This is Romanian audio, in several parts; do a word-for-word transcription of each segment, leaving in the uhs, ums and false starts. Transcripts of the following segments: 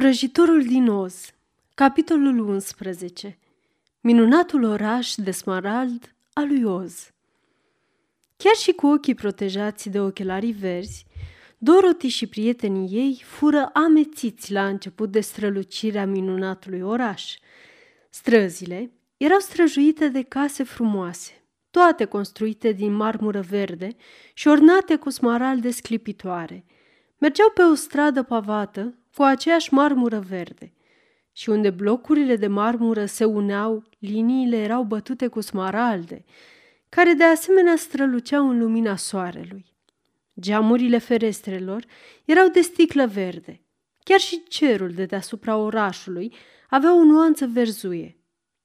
Vrăjitorul din Oz, capitolul unsprezece. Minunatul oraș de smarald al lui Oz. Chiar și cu ochii protejați de ochelarii verzi, Dorothy și prietenii ei fură amețiți la început de strălucirea minunatului oraș. Străzile erau străjuite de case frumoase, toate construite din marmură verde și ornate cu smaralde sclipitoare. Mergeau pe o stradă pavată cu aceeași marmură verde și unde blocurile de marmură se uneau, liniile erau bătute cu smaralde, care de asemenea străluceau în lumina soarelui. Geamurile ferestrelor erau de sticlă verde. Chiar și cerul de deasupra orașului avea o nuanță verzuie,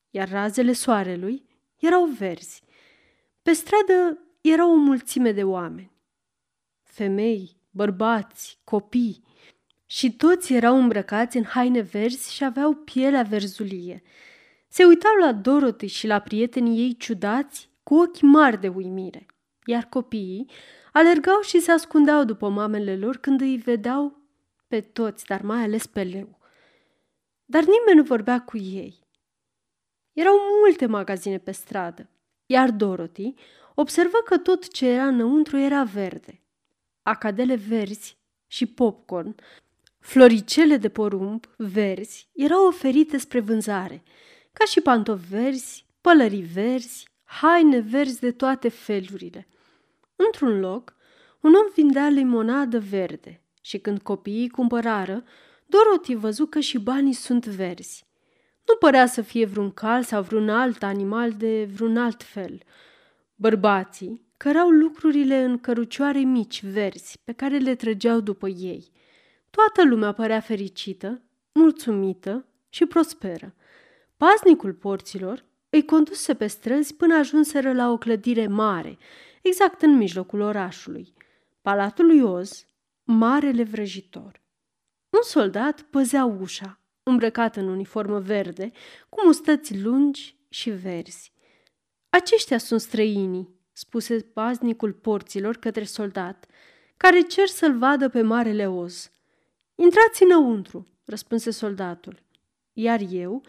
iar razele soarelui erau verzi. Pe stradă era o mulțime de oameni. Femei, bărbați, copii și toți erau îmbrăcați în haine verzi și aveau pielea verzulie. Se uitau la Dorothy și la prietenii ei ciudați cu ochi mari de uimire, iar copiii alergau și se ascundeau după mamele lor când îi vedeau pe toți, dar mai ales pe leu. Dar nimeni nu vorbea cu ei. Erau multe magazine pe stradă, iar Dorothy observă că tot ce era înăuntru era verde. Acadele verzi și popcorn, floricele de porumb verzi erau oferite spre vânzare, ca și pantofi verzi, pălării verzi, haine verzi de toate felurile. Într-un loc, un om vindea limonadă verde și când copiii cumpărară, Dorothy văzu că și banii sunt verzi. Nu părea să fie vreun cal sau vreun alt animal de vreun alt fel. Bărbații cărau lucrurile în cărucioare mici verzi pe care le trăgeau după ei. Toată lumea părea fericită, mulțumită și prosperă. Paznicul porților îi conduse pe străzi până ajunseră la o clădire mare, exact în mijlocul orașului, Palatul lui Oz, Marele Vrăjitor. Un soldat păzea ușa, îmbrăcat în uniformă verde, cu mustăți lungi și verzi. "Aceștia sunt străinii," spuse paznicul porților către soldat, "care cer să-l vadă pe Marele Oz." "Intrați înăuntru," răspunse soldatul, "iar eu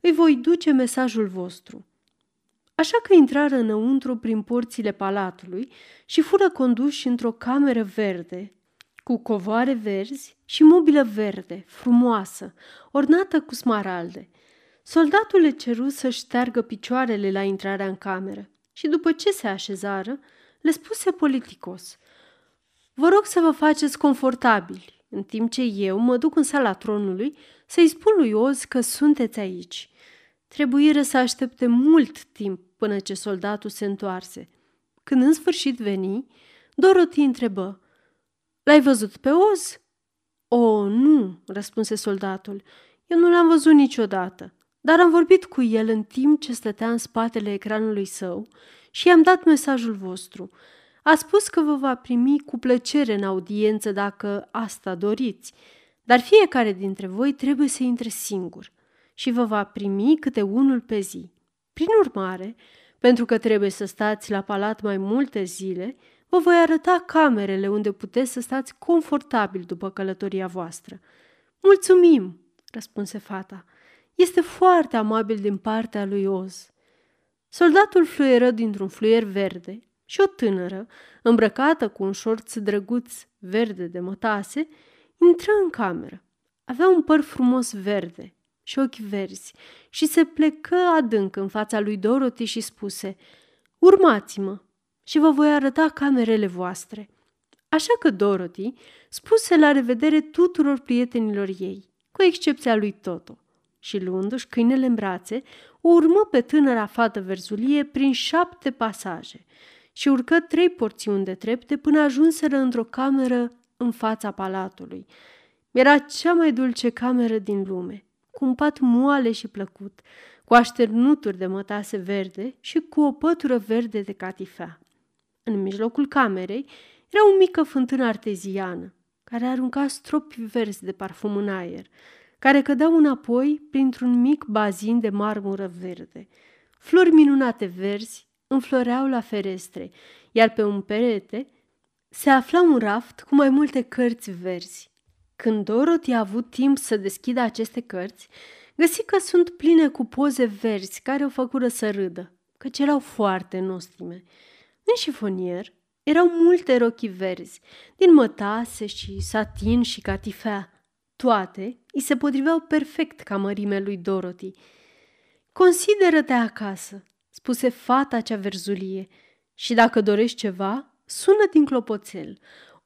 îi voi duce mesajul vostru." Așa că intrară înăuntru prin porțile palatului și fură conduși într-o cameră verde, cu covoare verzi și mobilă verde, frumoasă, ornată cu smaralde. Soldatul le ceru să șteargă picioarele la intrarea în cameră și după ce se așezară, le spuse politicos: "Vă rog să vă faceți confortabili, în timp ce eu mă duc în sala tronului să-i spun lui Oz că sunteți aici." Trebuiră să aștepte mult timp până ce soldatul se întoarse. Când în sfârșit veni, Dorothy întrebă: "L-ai văzut pe Oz?" "O, nu," răspunse soldatul, "eu nu l-am văzut niciodată, dar am vorbit cu el în timp ce stătea în spatele ecranului său și i-am dat mesajul vostru. A spus că vă va primi cu plăcere în audiență dacă asta doriți, dar fiecare dintre voi trebuie să intre singur și vă va primi câte unul pe zi. Prin urmare, pentru că trebuie să stați la palat mai multe zile, vă voi arăta camerele unde puteți să stați confortabil după călătoria voastră." "Mulțumim," răspunse fata. "Este foarte amabil din partea lui Oz." Soldatul fluieră dintr-un fluier verde și o tânără, îmbrăcată cu un șorț drăguț verde de mătase, intră în cameră. Avea un păr frumos verde și ochi verzi și se plecă adânc în fața lui Dorothy și spuse: "Urmați-mă și vă voi arăta camerele voastre." Așa că Dorothy spuse la revedere tuturor prietenilor ei, cu excepția lui Toto, și luându-și câinele în brațe, o urmă pe tânăra fată verzulie prin șapte pasaje și urcă trei porțiuni de trepte până ajunseră într-o cameră în fața palatului. Era cea mai dulce cameră din lume, cu un pat moale și plăcut, cu așternuturi de mătase verde și cu o pătură verde de catifea. În mijlocul camerei era o mică fântână arteziană, care arunca stropi verzi de parfum în aer, care cădeau înapoi printr-un mic bazin de marmură verde. Flori minunate verzi înfloreau la ferestre, iar pe un perete se afla un raft cu mai multe cărți verzi. Când Dorothy a avut timp să deschidă aceste cărți, găsi că sunt pline cu poze verzi care o făcură să râdă, căci erau foarte nostime. În șifonier erau multe rochii verzi, din mătase și satin și catifea. Toate îi se potriveau perfect ca mărimea lui Dorothy. "Consideră-te acasă," spuse fata cea verzulie, "și dacă dorești ceva, sună din clopoțel.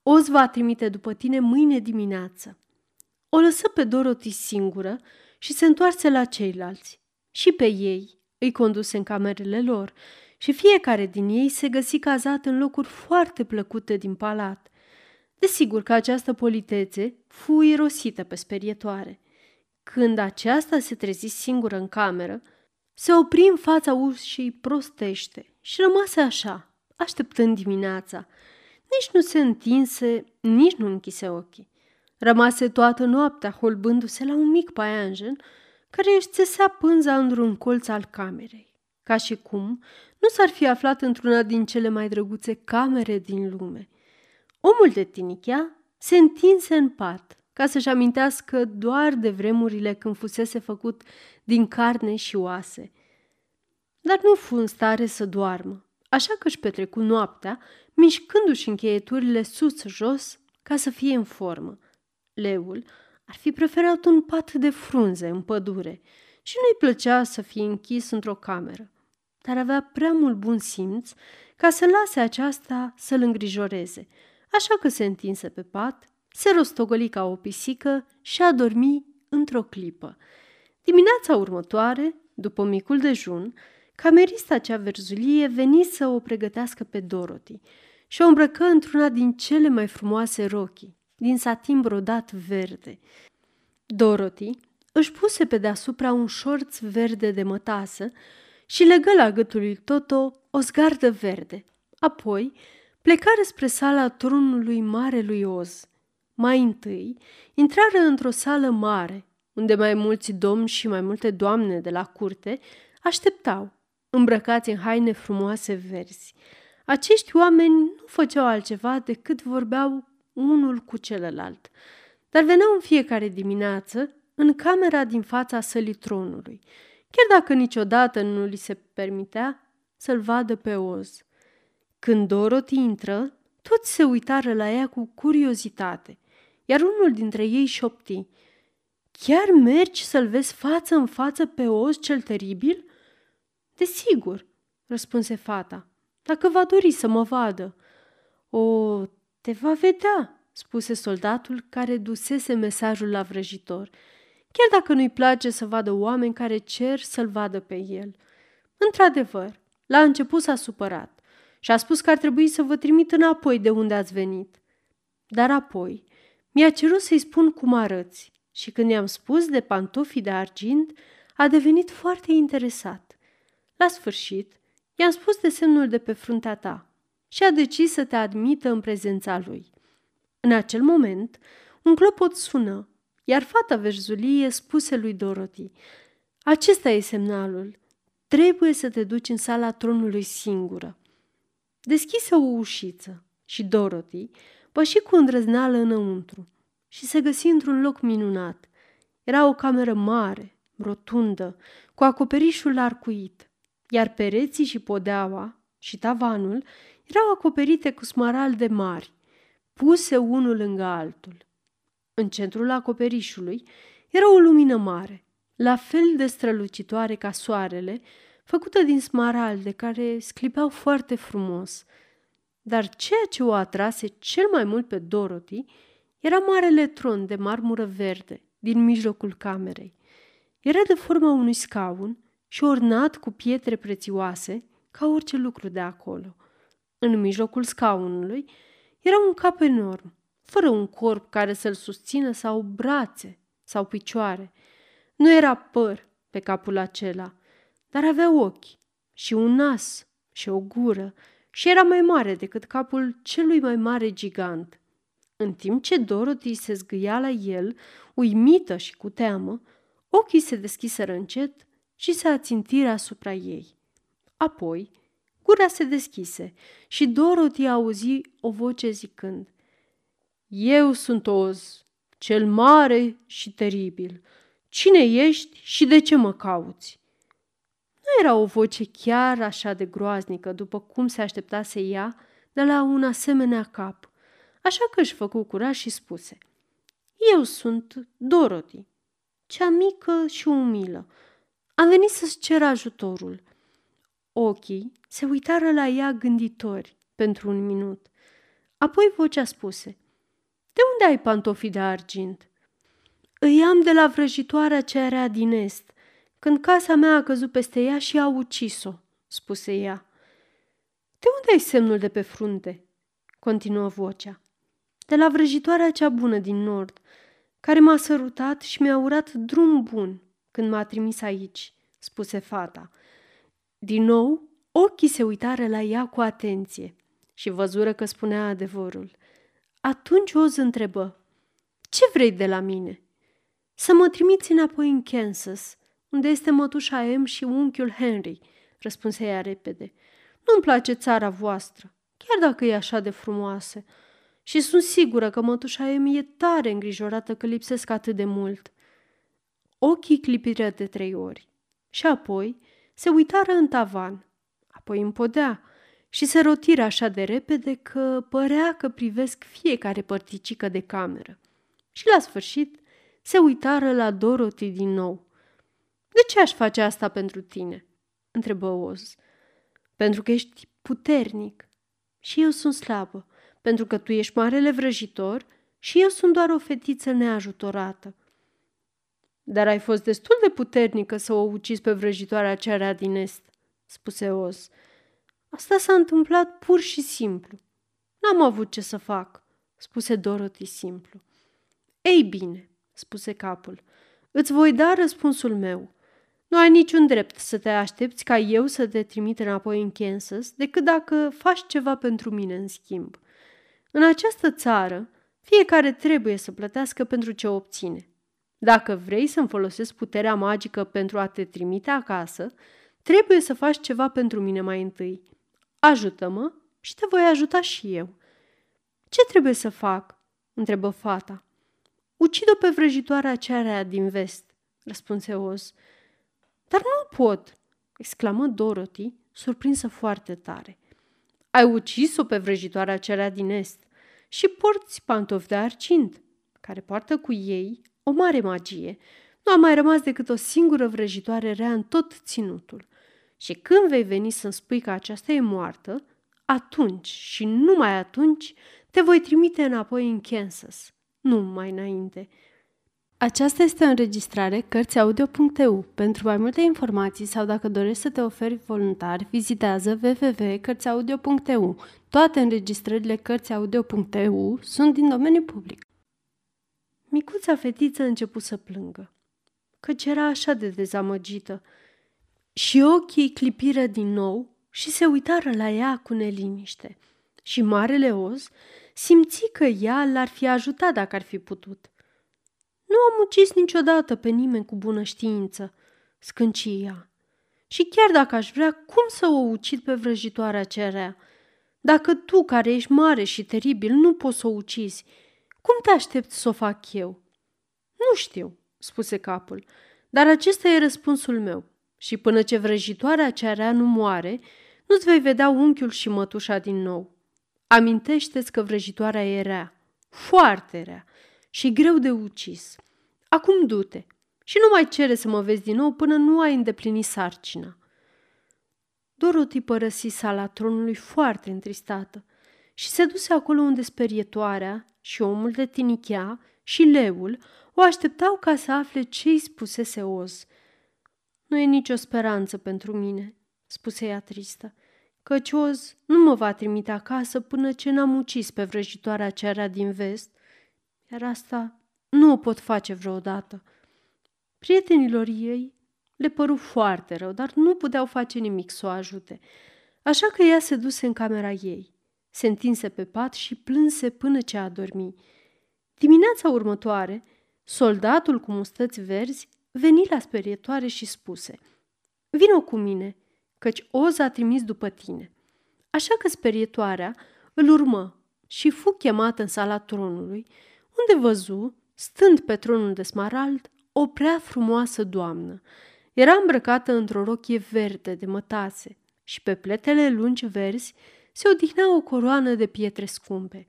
Oz va trimite după tine mâine dimineață." O lăsă pe Dorothy singură și se întoarse la ceilalți. Și pe ei îi conduse în camerele lor și fiecare din ei se găsi cazat în locuri foarte plăcute din palat. Desigur că această politețe fu irosită pe sperietoare. Când aceasta se trezi singură în cameră, se opri în fața ușii prostește și rămase așa, așteptând dimineața. Nici nu se întinse, nici nu închise ochii. Rămase toată noaptea holbându-se la un mic paianjen care își țesea pânza într-un colț al camerei, ca și cum nu s-ar fi aflat într-una din cele mai drăguțe camere din lume. Omul de tinichea se întinse în pat, ca să-și amintească doar de vremurile când fusese făcut din carne și oase. Dar nu fu în stare să doarmă, așa că își petrecu noaptea, mișcându-și încheieturile sus-jos ca să fie în formă. Leul ar fi preferat un pat de frunze în pădure și nu-i plăcea să fie închis într-o cameră, dar avea prea mult bun simț ca să lase aceasta să-l îngrijoreze, așa că se întinse pe pat, se rostogoli ca o pisică și a dormit într-o clipă. Dimineața următoare, după micul dejun, camerista cea verzulie veni să o pregătească pe Dorothy și o îmbrăcă într-una din cele mai frumoase rochii, din satin brodat verde. Dorothy își puse pe deasupra un șorț verde de mătasă și legă la gâtul lui Toto o zgardă verde. Apoi plecară spre sala tronului Marelui Oz. Mai întâi intrară într-o sală mare, unde mai mulți domni și mai multe doamne de la curte așteptau, îmbrăcați în haine frumoase verzi. Acești oameni nu făceau altceva decât vorbeau unul cu celălalt, dar veneau în fiecare dimineață în camera din fața sălii tronului, chiar dacă niciodată nu li se permitea să-l vadă pe Oz. Când Dorothy intră, toți se uitară la ea cu curiozitate, iar unul dintre ei șopti: "Chiar mergi să-l vezi față în față pe Oz cel teribil?" "Desigur," răspunse fata, "dacă va dori să mă vadă." "O, te va vedea," spuse soldatul care dusese mesajul la vrăjitor, "chiar dacă nu-i place să vadă oameni care cer să-l vadă pe el." Într-adevăr, la început s-a supărat și a spus că ar trebui să vă trimit înapoi de unde ați venit. Dar apoi mi-a cerut să-i spun cum arăți și când i-am spus de pantofii de argint, a devenit foarte interesat. La sfârșit, i-am spus de semnul de pe fruntea ta și a decis să te admită în prezența lui. În acel moment, un clopot sună, iar fata verzulie spuse lui Dorothy: "Acesta e semnalul. Trebuie să te duci în sala tronului singură." Deschise o ușiță și Dorothy păși cu îndrăzneală înăuntru și se găsi într-un loc minunat. Era o cameră mare, rotundă, cu acoperișul arcuit, iar pereții și podeaua și tavanul erau acoperite cu smaralde mari, puse unul lângă altul. În centrul acoperișului era o lumină mare, la fel de strălucitoare ca soarele, făcută din smaralde care sclipeau foarte frumos. Dar ceea ce o atrase cel mai mult pe Dorothy era marele tron de marmură verde din mijlocul camerei. Era de forma unui scaun și ornat cu pietre prețioase, ca orice lucru de acolo. În mijlocul scaunului era un cap enorm, fără un corp care să-l susțină sau brațe sau picioare. Nu era păr pe capul acela, dar avea ochi și un nas și o gură și era mai mare decât capul celui mai mare gigant. În timp ce Dorothy se zgâia la el, uimită și cu teamă, ochii se deschiseră încet și se ațintiră asupra ei. Apoi, gura se deschise și Dorothy auzi o voce zicând: "Eu sunt Oz, cel mare și teribil. Cine ești și de ce mă cauți?" Nu era o voce chiar așa de groaznică, după cum se așteptase ea, de la un asemenea cap, așa că își făcu curaj și spuse: "Eu sunt Dorothy, cea mică și umilă. Am venit să-ți cer ajutorul." Ochii se uitară la ea gânditori pentru un minut. Apoi vocea spuse: "De unde ai pantofii de argint?" "Îi am de la vrăjitoarea ce era din est, când casa mea a căzut peste ea și a ucis-o," spuse ea. "De unde ai semnul de pe frunte?" continuă vocea. "De la vrăjitoarea cea bună din nord, care m-a sărutat și mi-a urat drum bun când m-a trimis aici," spuse fata. Din nou, ochii se uitară la ea cu atenție și văzură că spunea adevărul. Atunci Oz întrebă: "Ce vrei de la mine?" "Să mă trimiți înapoi în Kansas, unde este mătușa Em și unchiul Henry," răspunse ea repede. "Nu-mi place țara voastră, chiar dacă e așa de frumoasă, și sunt sigură că mătușa Em e tare îngrijorată că lipsesc atât de mult." Ochii clipiră de trei ori și apoi se uitară în tavan, apoi în podea și se rotiră așa de repede că părea că privesc fiecare părticică de cameră. Și la sfârșit se uitară la Dorothy din nou. "De ce aș face asta pentru tine?" întrebă Oz. "Pentru că ești puternic și eu sunt slabă, pentru că tu ești marele vrăjitor și eu sunt doar o fetiță neajutorată." "Dar ai fost destul de puternică să o ucizi pe vrăjitoarea ce era din est," spuse Oz. "Asta s-a întâmplat pur și simplu. N-am avut ce să fac," spuse Dorothy simplu. "Ei bine," spuse capul, "îți voi da răspunsul meu. Nu ai niciun drept să te aștepți ca eu să te trimit înapoi în Kansas, decât dacă faci ceva pentru mine în schimb. În această țară, fiecare trebuie să plătească pentru ce obține. Dacă vrei să-mi folosesc puterea magică pentru a te trimite acasă, trebuie să faci ceva pentru mine mai întâi. Ajută-mă și te voi ajuta și eu." "Ce trebuie să fac?" întrebă fata. "Ucid-o pe vrăjitoarea cearea din vest," răspunse Oz. "Dar nu pot!" exclamă Dorothy, surprinsă foarte tare. "Ai ucis-o pe vrăjitoarea cearea din est și porți pantofi de argint, care poartă cu ei o mare magie. Nu a mai rămas decât o singură vrăjitoare rea în tot ținutul. Și când vei veni să-mi spui că aceasta e moartă, atunci și numai atunci te voi trimite înapoi în Kansas. Nu mai înainte." Aceasta este o înregistrare Cărțiaudio punct e u. Pentru mai multe informații sau dacă dorești să te oferi voluntar, vizitează w w w punct cărțiaudio punct e u. Toate înregistrările Cărțiaudio punct e u sunt din domeniu public. Micuța fetiță a început să plângă, căci era așa de dezamăgită, și ochii clipiră din nou și se uitară la ea cu neliniște. Și marele Oz simți că ea l-ar fi ajutat dacă ar fi putut. "Nu am ucis niciodată pe nimeni cu bună știință," scânci ea. "Și chiar dacă aș vrea, cum să o ucid pe vrăjitoarea cerea? Dacă tu, care ești mare și teribil, nu poți să o ucizi, cum te aștepți să o fac eu?" "Nu știu," spuse capul, "dar acesta e răspunsul meu. Și până ce vrăjitoarea cearea nu moare, nu-ți vei vedea unchiul și mătușa din nou. Amintește-ți că vrăjitoarea e rea, foarte rea și greu de ucis. Acum du-te și nu mai cere să mă vezi din nou până nu ai îndeplinit sarcina." Dorothy părăsi sala tronului foarte întristată și se duse acolo unde sperietoarea și omul de tinichea și leul o așteptau ca să afle ce-i spusese Oz. "Nu e nicio speranță pentru mine," spuse ea tristă, "căci Oz nu mă va trimite acasă până ce n-am ucis pe vrăjitoarea ce era din vest, iar asta nu o pot face vreodată." Prietenilor ei le păru foarte rău, dar nu puteau face nimic să o ajute, așa că ea se duse în camera ei, se întinse pe pat și plânse până ce adormi. Dimineața următoare, soldatul cu mustăți verzi veni la sperietoare și spuse: "Vino cu mine, căci Oz a trimis după tine." Așa că sperietoarea îl urmă și fu chemată în sala tronului, unde văzu stând pe tronul de smarald, o prea frumoasă doamnă. Era îmbrăcată într-o rochie verde de mătase și pe pletele lungi verzi se odihnea o coroană de pietre scumpe.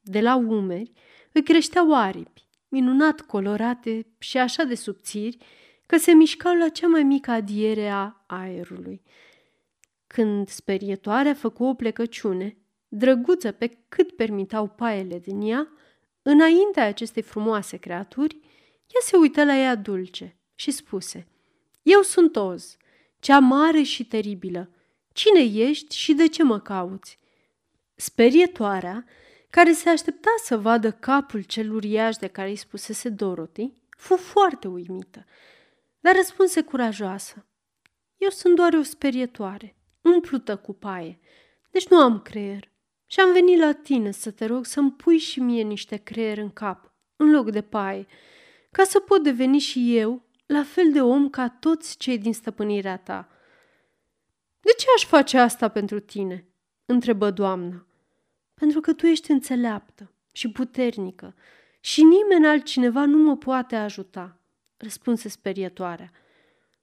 De la umeri îi creșteau aripi, minunat colorate și așa de subțiri, că se mișcau la cea mai mică adiere a aerului. Când sperietoarea făcu o plecăciune, drăguță pe cât permitau paiele din ea, înaintea acestei frumoase creaturi, ea se uită la ea dulce și spuse: „Eu sunt Oz, cea mare și teribilă. Cine ești și de ce mă cauți?” Sperietoarea, care se aștepta să vadă capul cel uriaș de care îi spusese Dorothy, fu foarte uimită, dar răspunse curajoasă: „Eu sunt doar o sperietoare, umplută cu paie, deci nu am creier și am venit la tine să te rog să-mi pui și mie niște creier în cap, în loc de paie, ca să pot deveni și eu la fel de om ca toți cei din stăpânirea ta.” „De ce aș face asta pentru tine?” întrebă doamna. „Pentru că tu ești înțeleaptă și puternică și nimeni altcineva nu mă poate ajuta”, răspunse sperietoarea.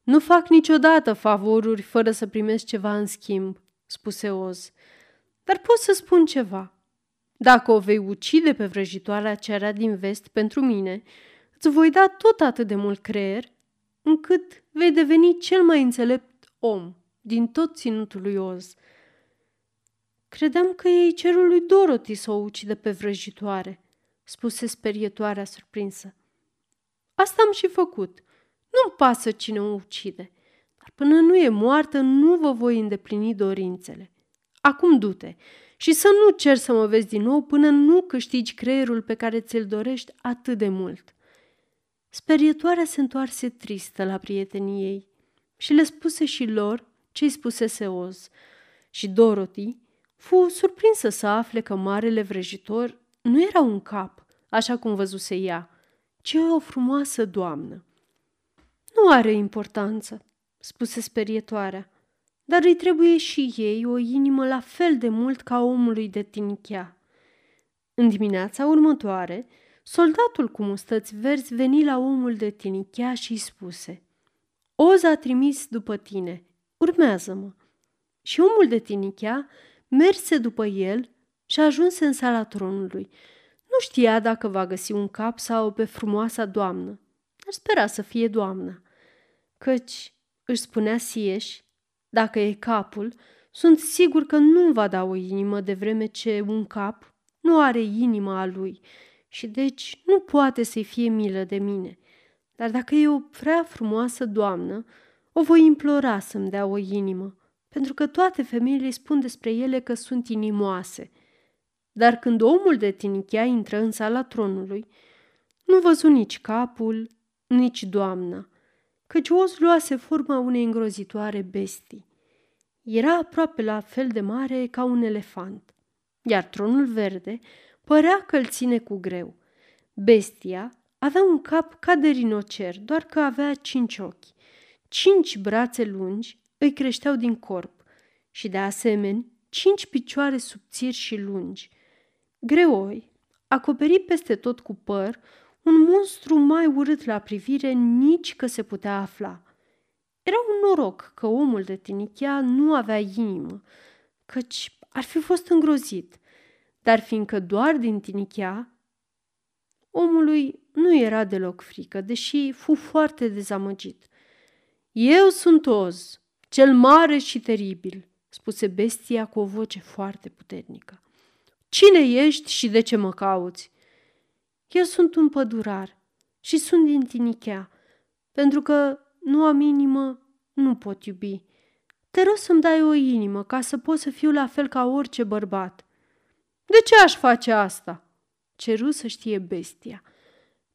„Nu fac niciodată favoruri fără să primesc ceva în schimb”, spuse Oz. „Dar pot să spun ceva. Dacă o vei ucide pe vrăjitoarea ce era din vest pentru mine, îți voi da tot atât de mult creier, încât vei deveni cel mai înțelept om din tot ținutul lui Oz.” „Credeam că e cerul lui Dorothy să o ucidă pe vrăjitoare”, spuse sperietoarea surprinsă. „Asta am și făcut. Nu-mi pasă cine o ucide, dar până nu e moartă nu vă voi îndeplini dorințele. Acum du-te și să nu cer să mă vezi din nou până nu câștigi creierul pe care ți-l dorești atât de mult.” Sperietoarea se întoarse tristă la prietenii ei și le spuse și lor ce-i spusese Oz, și Dorothy fu surprinsă să afle că marele vrăjitor nu era un cap, așa cum văzuse ea, ci o frumoasă doamnă. „Nu are importanță”, spuse sperietoarea, „dar îi trebuie și ei o inimă la fel de mult ca omului de tinichea.” În dimineața următoare, soldatul cu mustăți verzi veni la omul de tinichea și îi spuse: „Oz a trimis după tine, urmează-mă.” Și omul de tinichea merse după el și ajunse în sala tronului. Nu știa dacă va găsi un cap sau pe frumoasa doamnă, dar spera să fie doamna, căci, își spunea sieși, dacă e capul, sunt sigur că nu-mi va da o inimă, de vreme ce un cap nu are inima a lui și deci nu poate să-i fie milă de mine. Dar dacă e o prea frumoasă doamnă, o voi implora să-mi dea o inimă, pentru că toate femeile spun despre ele că sunt inimoase. Dar când omul de tinichea intră în sala tronului, nu văzu nici capul, nici doamna, căci Oz luase forma unei îngrozitoare bestii. Era aproape la fel de mare ca un elefant, iar tronul verde părea că îl ține cu greu. Bestia avea un cap ca de rinocer, doar că avea cinci ochi. Cinci brațe lungi îi creșteau din corp și, de asemenea, cinci picioare subțiri și lungi. Greoi, acoperi peste tot cu păr, un monstru mai urât la privire nici că se putea afla. Era un noroc că omul de tinichea nu avea inimă, căci ar fi fost îngrozit, dar fiindcă doar din tinichea, omului nu era deloc frică, deși fu foarte dezamăgit. „Eu sunt Oz, cel mare și teribil”, spuse bestia cu o voce foarte puternică. „Cine ești și de ce mă cauți?” „Eu sunt un pădurar și sunt din tinichea. Pentru că nu am inimă, nu pot iubi. Te rog să-mi dai o inimă ca să pot să fiu la fel ca orice bărbat.” „De ce aș face asta?” ceru să știe bestia.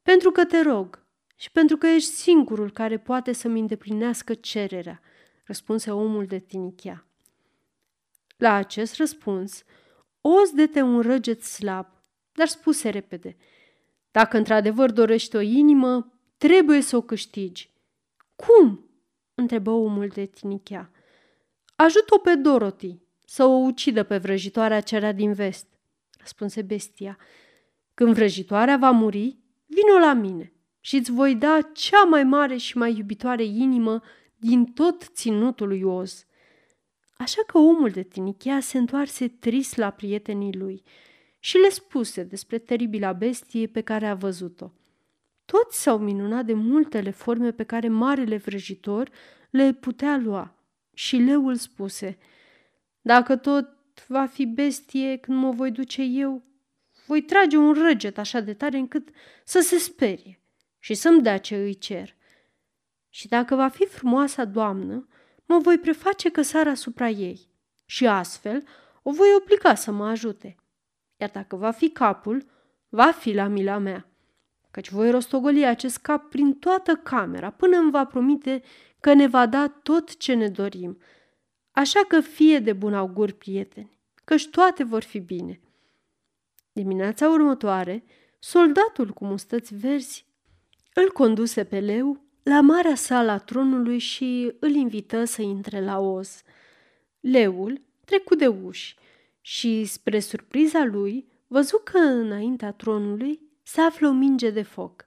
„Pentru că te rog și pentru că ești singurul care poate să-mi îndeplinească cererea”, răspunse omul de tinichea. La acest răspuns, Oz dete un răget slab, dar spuse repede: „Dacă într-adevăr dorești o inimă, trebuie să o câștigi.” „Cum?” întrebă omul de tinichea. „Ajut-o pe Dorothy să o ucidă pe vrăjitoarea ce era din vest”, răspunse bestia. „Când vrăjitoarea va muri, Vino la mine și îți voi da cea mai mare și mai iubitoare inimă din tot ținutul lui Oz." Așa că omul de tinichea se întoarse trist la prietenii lui și le spuse despre teribila bestie pe care a văzut-o. Toți s-au minunat de multele forme pe care marele vrăjitor le putea lua și leul spuse: "Dacă tot va fi bestie când mă voi duce eu, voi trage un răget așa de tare încât să se sperie și să-mi dea ce îi cer. Și dacă va fi frumoasa doamnă, mă voi preface că sar asupra ei și astfel o voi obliga să mă ajute. Iar dacă va fi capul, va fi la mila mea, căci voi rostogoli acest cap prin toată camera până îmi va promite că ne va da tot ce ne dorim. Așa că fie de bun augur, prieteni, căci toate vor fi bine." Dimineața următoare, soldatul cu mustăți verzi îl conduse pe leu la marea sală a tronului și îl invită să intre la Oz. Leul trecu de uși și, spre surpriza lui, văzu că înaintea tronului se află o minge de foc,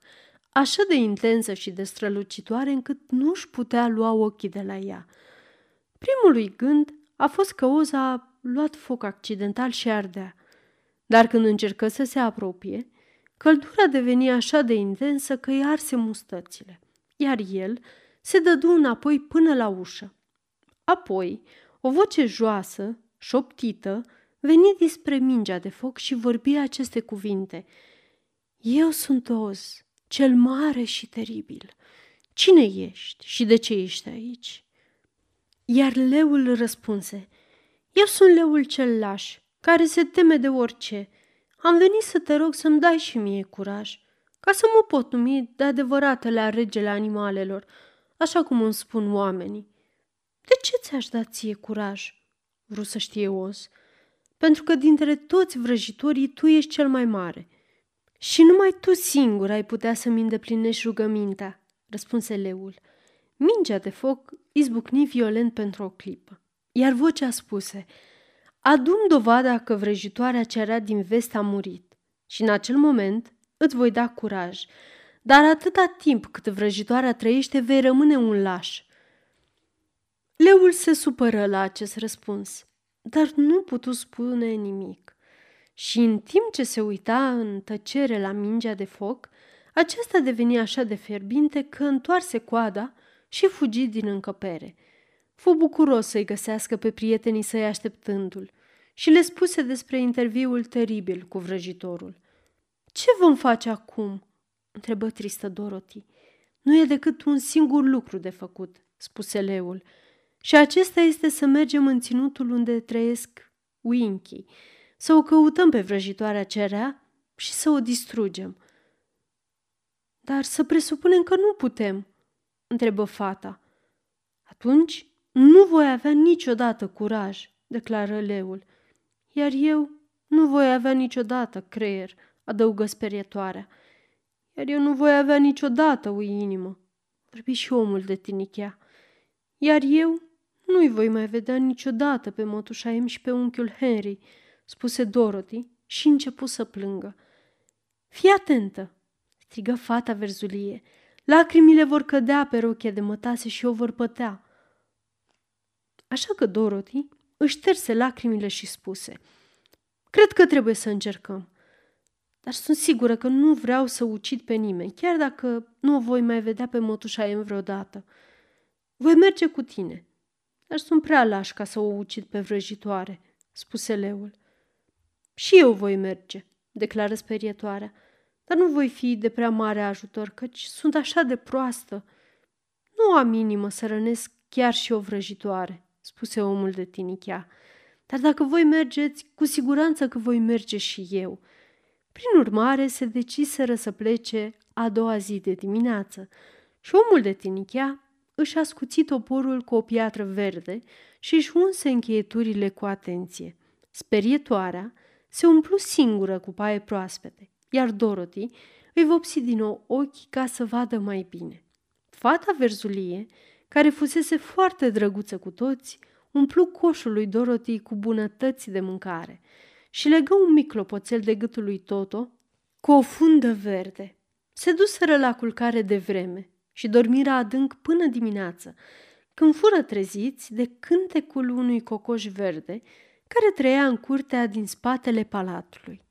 așa de intensă și de strălucitoare încât nu-și putea lua ochii de la ea. Primului gând a fost că Oz a luat foc accidental și ardea, dar când încercă să se apropie, căldura deveni așa de intensă că îi arse mustățile, iar el se dădu înapoi până la ușă. Apoi, o voce joasă, șoptită, veni dinspre mingea de foc și vorbi aceste cuvinte: "Eu sunt Oz, cel mare și teribil. Cine ești și de ce ești aici?" Iar leul răspunse: "Eu sunt leul cel laș, care se teme de orice. Am venit să te rog să-mi dai și mie curaj, ca să mă pot numi de adevăratele regele animalelor, așa cum îmi spun oamenii." "De ce ți-aș da ție curaj?" vru să știe Oz. "Pentru că dintre toți vrăjitorii tu ești cel mai mare și numai tu singur ai putea să-mi îndeplinești rugămintea," răspunse leul. Mingea de foc izbucni violent pentru o clipă, iar vocea spuse: "Adu-mi dovada că vrăjitoarea ce era din vest a murit și în acel moment îți voi da curaj, dar atâta timp cât vrăjitoarea trăiește vei rămâne un laș." Leul se supără la acest răspuns, dar nu putu spune nimic și în timp ce se uita în tăcere la mingea de foc, aceasta deveni așa de fierbinte că întoarse coada și fugi din încăpere. Fu bucuros să-i găsească pe prietenii săi așteptându-l și le spuse despre interviul teribil cu vrăjitorul. "Ce vom face acum?" întrebă tristă Dorothy. "Nu e decât un singur lucru de făcut," spuse leul, "și acesta este să mergem în ținutul unde trăiesc Winky, să o căutăm pe vrăjitoarea ce rea și să o distrugem." "Dar să presupunem că nu putem?" întrebă fata. "Atunci nu voi avea niciodată curaj," declară leul. "Iar eu nu voi avea niciodată creier," adăugă sperietoarea. "Iar eu nu voi avea niciodată o inimă," vorbi și omul de tinichea. "Iar eu nu-i voi mai vedea niciodată pe mătușa Em și pe unchiul Henry," spuse Dorothy și începu să plângă. "Fii atentă!" strigă fata verzulie. "Lacrimile vor cădea pe rochia de mătase și o vor pătea." Așa că Dorothy își șterse lacrimile și spuse: "Cred că trebuie să încercăm, dar sunt sigură că nu vreau să ucid pe nimeni, chiar dacă nu o voi mai vedea pe mătușa Em vreodată. Voi merge cu tine, dar sunt prea laș ca să o ucid pe vrăjitoare," spuse leul. "Și eu voi merge," declară sperietoarea, "dar nu voi fi de prea mare ajutor, căci sunt așa de proastă. Nu am inimă să rănesc chiar și o vrăjitoare," spuse omul de tinichea, "dar dacă voi mergeți, cu siguranță că voi merge și eu." Prin urmare, se deciseră să plece a doua zi de dimineață și omul de tinichea își ascuți toporul cu o piatră verde și își unse încheieturile cu atenție. Sperietoarea se umplu singură cu paie proaspete, iar Dorothy îi vopsi din nou ochii ca să vadă mai bine. Fata verzulie, care fusese foarte drăguță cu toți, umplu coșul lui Dorothy cu bunătăți de mâncare și legă un mic clopoțel de gâtul lui Toto cu o fundă verde. Se duseră la culcare de vreme și dormiră adânc până dimineață, când fură treziți de cântecul unui cocoș verde care trăia în curtea din spatele palatului.